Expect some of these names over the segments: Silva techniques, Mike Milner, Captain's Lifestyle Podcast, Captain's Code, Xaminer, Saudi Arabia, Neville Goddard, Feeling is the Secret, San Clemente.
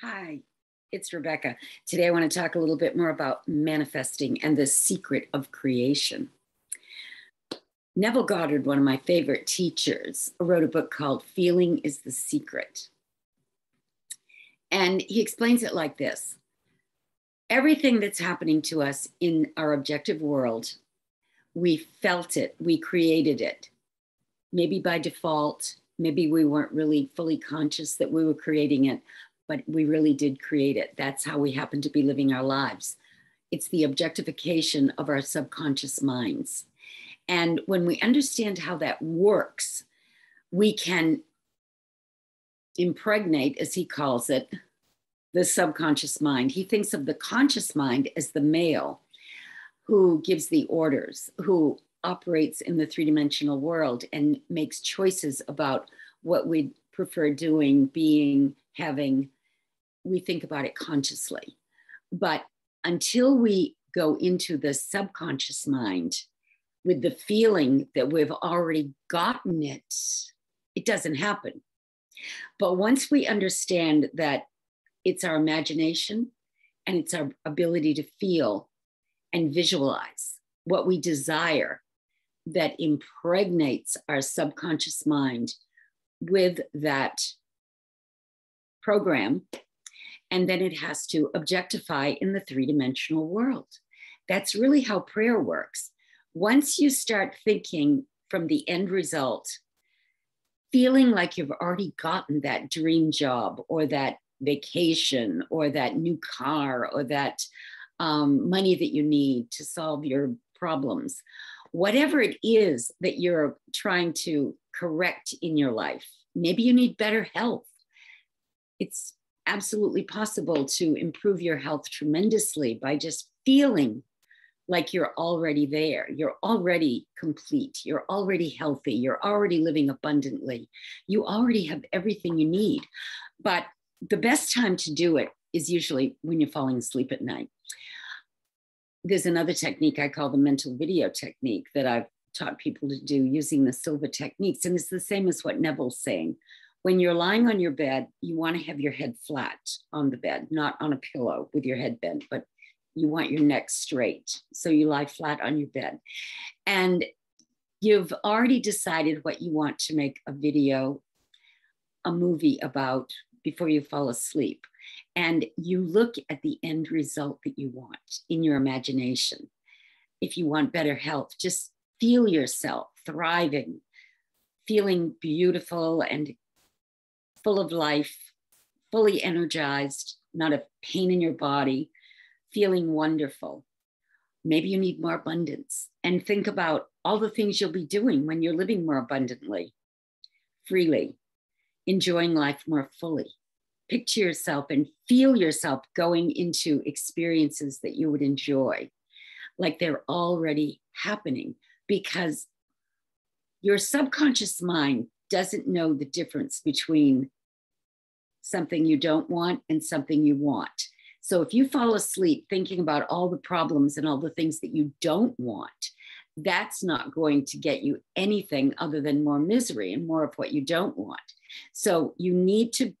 Hi, it's Rebecca. Today I want to talk a little bit more about manifesting and the secret of creation. Neville Goddard, one of my favorite teachers, wrote a book called Feeling is the Secret. And he explains it like this. Everything that's happening to us in our objective world, we felt it, we created it, maybe by default, maybe we weren't really fully conscious that we were creating it, but we really did create it. That's how we happen to be living our lives. It's the objectification of our subconscious minds. And when we understand how that works, we can impregnate, as he calls it, the subconscious mind. He thinks of the conscious mind as the male who gives the orders, who operates in the three-dimensional world and makes choices about what we prefer doing, being, having. We think about it consciously. But until we go into the subconscious mind with the feeling that we've already gotten it, it doesn't happen. But once we understand that it's our imagination and it's our ability to feel and visualize what we desire that impregnates our subconscious mind with that program, and then it has to objectify in the three-dimensional world. That's really how prayer works. Once you start thinking from the end result, feeling like you've already gotten that dream job or that vacation or that new car or that money that you need to solve your problems, whatever it is that you're trying to correct in your life, maybe you need better health. It's absolutely possible to improve your health tremendously by just feeling like you're already there. You're already complete. You're already healthy. You're already living abundantly. You already have everything you need. But the best time to do it is usually when you're falling asleep at night. There's another technique I call the mental video technique that I've taught people to do using the Silva techniques. And it's the same as what Neville's saying. When you're lying on your bed, you want to have your head flat on the bed, not on a pillow with your head bent, but you want your neck straight. So you lie flat on your bed. And you've already decided what you want to make a video, a movie about before you fall asleep. And you look at the end result that you want in your imagination. If you want better health, just feel yourself thriving, feeling beautiful and full of life, fully energized, not a pain in your body, feeling wonderful. Maybe you need more abundance. And think about all the things you'll be doing when you're living more abundantly, freely, enjoying life more fully. Picture yourself and feel yourself going into experiences that you would enjoy, like they're already happening, because your subconscious mind doesn't know the difference between something you don't want and something you want. So if you fall asleep thinking about all the problems and all the things that you don't want, that's not going to get you anything other than more misery and more of what you don't want. So you need to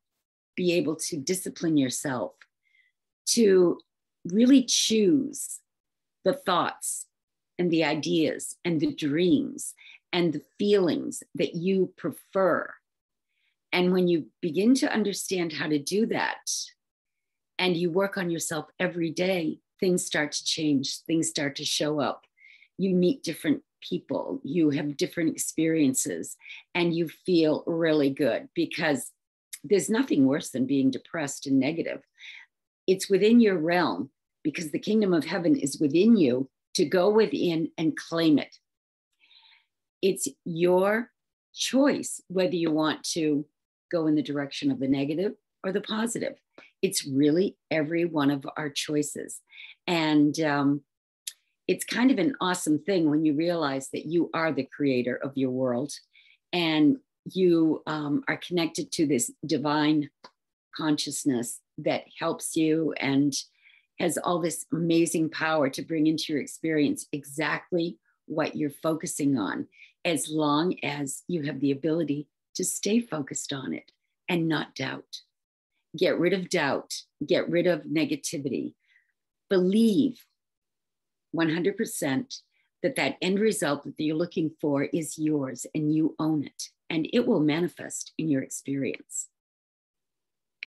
be able to discipline yourself to really choose the thoughts and the ideas and the dreams and the feelings that you prefer. And when you begin to understand how to do that, and you work on yourself every day, things start to change, things start to show up. You meet different people, you have different experiences, and you feel really good, because there's nothing worse than being depressed and negative. It's within your realm, because the kingdom of heaven is within you, to go within and claim it. It's your choice whether you want to go in the direction of the negative or the positive. It's really every one of our choices. And it's kind of an awesome thing when you realize that you are the creator of your world, and you are connected to this divine consciousness that helps you and has all this amazing power to bring into your experience exactly what you're focusing on, as long as you have the ability to stay focused on it and not doubt. get rid of doubt, get rid of negativity, believe 100% that end result that you're looking for is yours and you own it, and it will manifest in your experience.